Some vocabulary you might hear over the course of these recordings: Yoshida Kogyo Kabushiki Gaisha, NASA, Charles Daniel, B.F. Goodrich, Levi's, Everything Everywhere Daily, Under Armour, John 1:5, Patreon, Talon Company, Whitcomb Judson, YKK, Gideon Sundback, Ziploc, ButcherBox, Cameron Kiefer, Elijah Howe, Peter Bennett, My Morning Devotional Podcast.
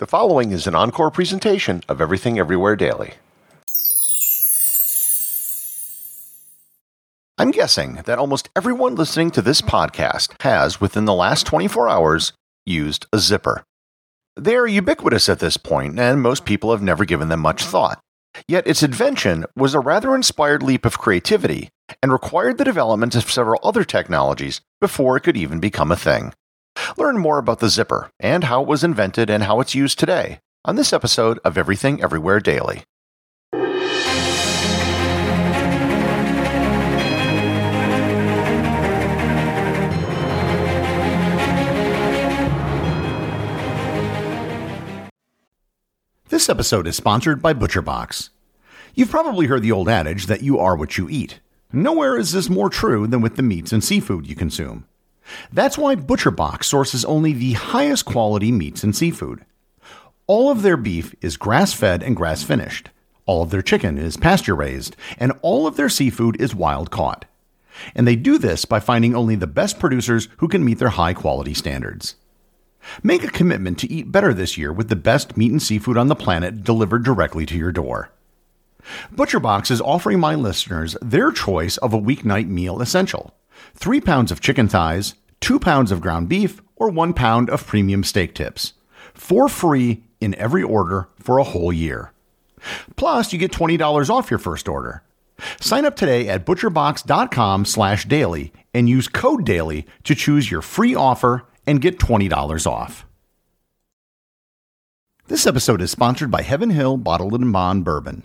The following is an encore presentation of Everything Everywhere Daily. I'm guessing that almost everyone listening to this podcast has, within the last 24 hours, used a zipper. They are ubiquitous at this point, and most people have never given them much thought. Yet its invention was a rather inspired leap of creativity and required the development of several other technologies before it could even become a thing. Learn more about the zipper and how it was invented and how it's used today on this episode of Everything Everywhere Daily. This episode is sponsored by ButcherBox. You've probably heard the old adage that you are what you eat. Nowhere is this more true than with the meats and seafood you consume. That's why ButcherBox sources only the highest quality meats and seafood. All of their beef is grass-fed and grass-finished. All of their chicken is pasture-raised, and all of their seafood is wild-caught. And they do this by finding only the best producers who can meet their high-quality standards. Make a commitment to eat better this year with the best meat and seafood on the planet delivered directly to your door. ButcherBox is offering my listeners their choice of a weeknight meal essential: 3 pounds of chicken thighs, 2 pounds of ground beef, or 1 pound of premium steak tips, for free in every order for a whole year. Plus, you get $20 off your first order. Sign up today at butcherbox.com/daily and use code daily to choose your free offer and get $20 off. This episode is sponsored by Heaven Hill Bottled and Bond Bourbon.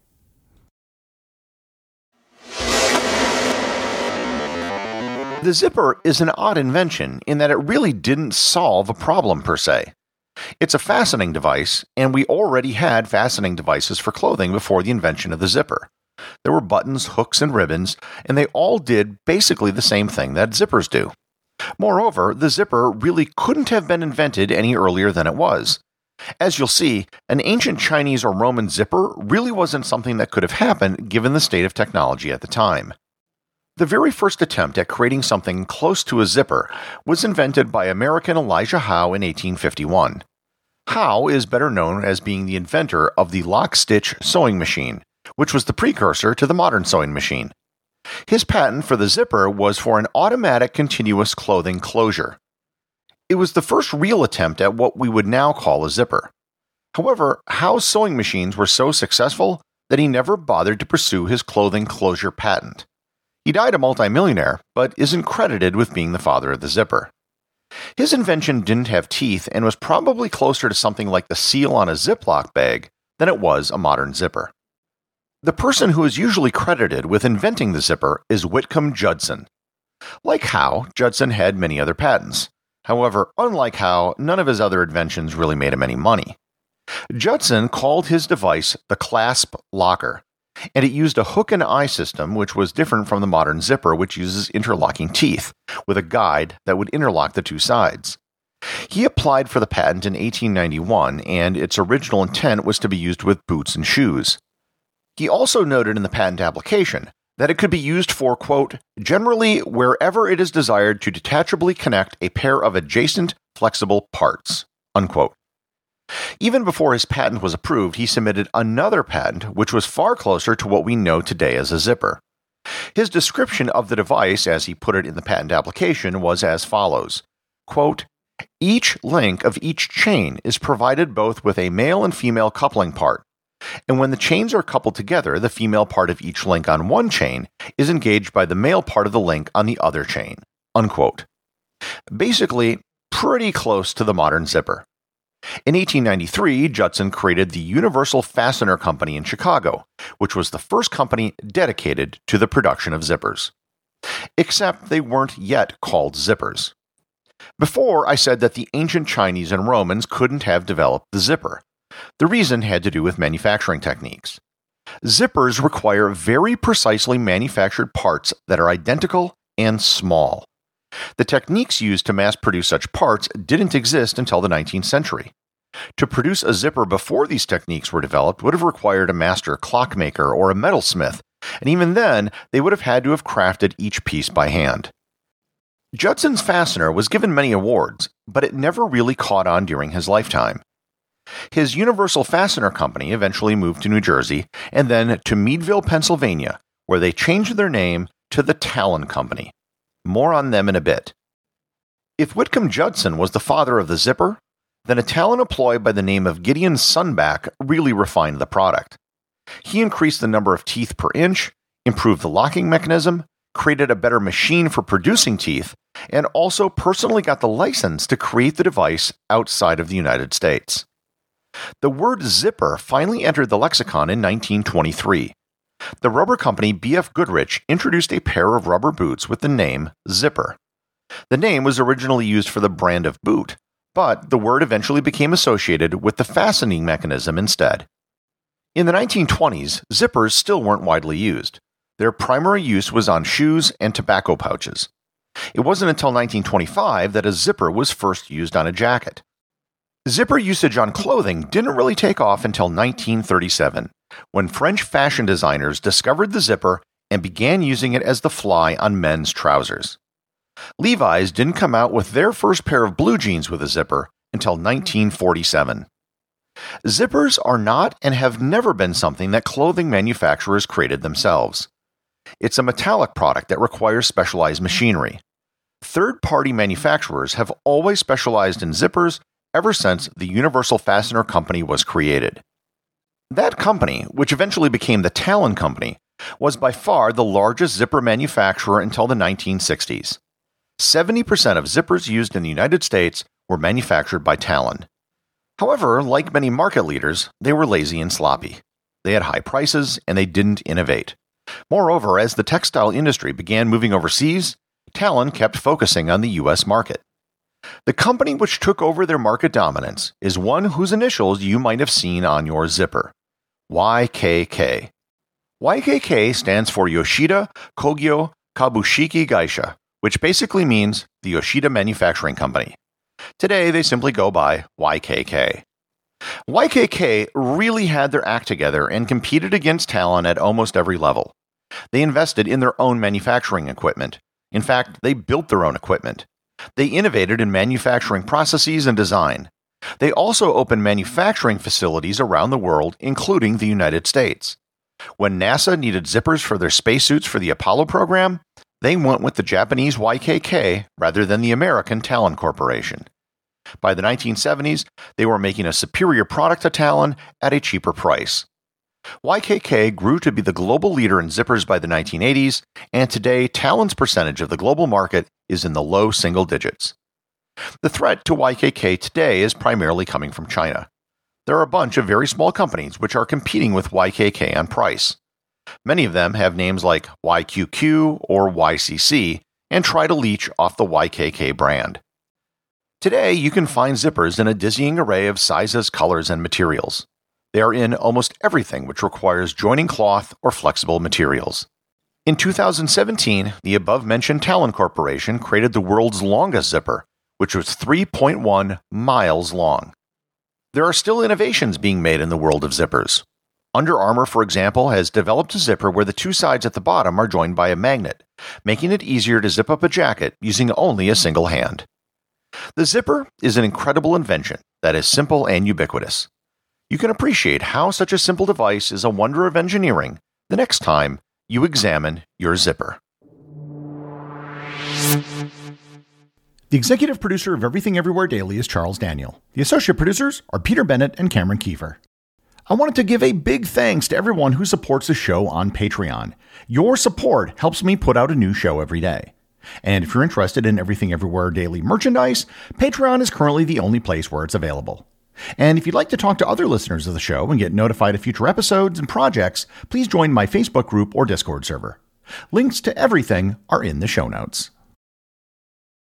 The zipper is an odd invention in that it really didn't solve a problem per se. It's a fastening device, and we already had fastening devices for clothing before the invention of the zipper. There were buttons, hooks, and ribbons, and they all did basically the same thing that zippers do. Moreover, the zipper really couldn't have been invented any earlier than it was. As you'll see, an ancient Chinese or Roman zipper really wasn't something that could have happened given the state of technology at the time. The very first attempt at creating something close to a zipper was invented by American Elijah Howe in 1851. Howe is better known as being the inventor of the lock-stitch sewing machine, which was the precursor to the modern sewing machine. His patent for the zipper was for an automatic continuous clothing closure. It was the first real attempt at what we would now call a zipper. However, Howe's sewing machines were so successful that he never bothered to pursue his clothing closure patent. He died a multimillionaire, but isn't credited with being the father of the zipper. His invention didn't have teeth and was probably closer to something like the seal on a Ziploc bag than it was a modern zipper. The person who is usually credited with inventing the zipper is Whitcomb Judson. Like Howe, Judson had many other patents. However, unlike Howe, none of his other inventions really made him any money. Judson called his device the clasp locker, and it used a hook and eye system, which was different from the modern zipper, which uses interlocking teeth, with a guide that would interlock the two sides. He applied for the patent in 1891, and its original intent was to be used with boots and shoes. He also noted in the patent application that it could be used for, quote, generally wherever it is desired to detachably connect a pair of adjacent flexible parts, unquote. Even before his patent was approved, he submitted another patent, which was far closer to what we know today as a zipper. His description of the device, as he put it in the patent application, was as follows, quote, each link of each chain is provided both with a male and female coupling part. And when the chains are coupled together, the female part of each link on one chain is engaged by the male part of the link on the other chain, unquote. Basically, pretty close to the modern zipper. In 1893, Judson created the Universal Fastener Company in Chicago, which was the first company dedicated to the production of zippers. Except they weren't yet called zippers. Before, I said that the ancient Chinese and Romans couldn't have developed the zipper. The reason had to do with manufacturing techniques. Zippers require very precisely manufactured parts that are identical and small. The techniques used to mass-produce such parts didn't exist until the 19th century. To produce a zipper before these techniques were developed would have required a master clockmaker or a metalsmith, and even then, they would have had to have crafted each piece by hand. Judson's fastener was given many awards, but it never really caught on during his lifetime. His Universal Fastener Company eventually moved to New Jersey and then to Meadville, Pennsylvania, where they changed their name to the Talon Company. More on them in a bit. If Whitcomb Judson was the father of the zipper, then a Talon employee by the name of Gideon Sundback really refined the product. He increased the number of teeth per inch, improved the locking mechanism, created a better machine for producing teeth, and also personally got the license to create the device outside of the United States. The word zipper finally entered the lexicon in 1923. The rubber company B.F. Goodrich introduced a pair of rubber boots with the name Zipper. The name was originally used for the brand of boot, but the word eventually became associated with the fastening mechanism instead. In the 1920s, zippers still weren't widely used. Their primary use was on shoes and tobacco pouches. It wasn't until 1925 that a zipper was first used on a jacket. Zipper usage on clothing didn't really take off until 1937, when French fashion designers discovered the zipper and began using it as the fly on men's trousers. Levi's didn't come out with their first pair of blue jeans with a zipper until 1947. Zippers are not and have never been something that clothing manufacturers created themselves. It's a metallic product that requires specialized machinery. Third-party manufacturers have always specialized in zippers ever since the Universal Fastener Company was created. That company, which eventually became the Talon Company, was by far the largest zipper manufacturer until the 1960s. 70% of zippers used in the United States were manufactured by Talon. However, like many market leaders, they were lazy and sloppy. They had high prices, and they didn't innovate. Moreover, as the textile industry began moving overseas, Talon kept focusing on the U.S. market. The company which took over their market dominance is one whose initials you might have seen on your zipper, YKK. YKK stands for Yoshida Kogyo Kabushiki Gaisha, which basically means the Yoshida Manufacturing Company. Today, they simply go by YKK. YKK really had their act together and competed against Talon at almost every level. They invested in their own manufacturing equipment. In fact, they built their own equipment. They innovated in manufacturing processes and design. They also opened manufacturing facilities around the world, including the United States. When NASA needed zippers for their spacesuits for the Apollo program, they went with the Japanese YKK rather than the American Talon Corporation. By the 1970s, they were making a superior product to Talon at a cheaper price. YKK grew to be the global leader in zippers by the 1980s, and today Talon's percentage of the global market is in the low single digits. The threat to YKK today is primarily coming from China. There are a bunch of very small companies which are competing with YKK on price. Many of them have names like YQQ or YCC and try to leech off the YKK brand. Today, you can find zippers in a dizzying array of sizes, colors, and materials. They are in almost everything which requires joining cloth or flexible materials. In 2017, the above-mentioned Talon Corporation created the world's longest zipper, which was 3.1 miles long. There are still innovations being made in the world of zippers. Under Armour, for example, has developed a zipper where the two sides at the bottom are joined by a magnet, making it easier to zip up a jacket using only a single hand. The zipper is an incredible invention that is simple and ubiquitous. You can appreciate how such a simple device is a wonder of engineering the next time you examine your zipper. The executive producer of Everything Everywhere Daily is Charles Daniel. The associate producers are Peter Bennett and Cameron Kiefer. I wanted to give a big thanks to everyone who supports the show on Patreon. Your support helps me put out a new show every day. And if you're interested in Everything Everywhere Daily merchandise, Patreon is currently the only place where it's available. And if you'd like to talk to other listeners of the show and get notified of future episodes and projects, please join my Facebook group or Discord server. Links to everything are in the show notes.